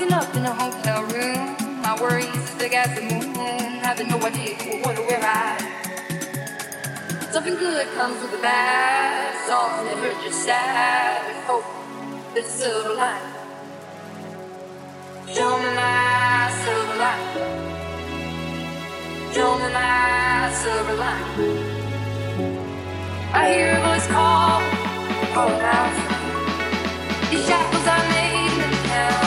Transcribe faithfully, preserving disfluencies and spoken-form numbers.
Waking up in a hotel room, my worries is big as the moon. Having no idea what to wear out. Something good comes with the bad. Sorrow that hurt your sad. With hope, there's a silver lining. Show me my silver lining. Show me my silver lining. I hear a voice call, calling out. These shackles I made me now.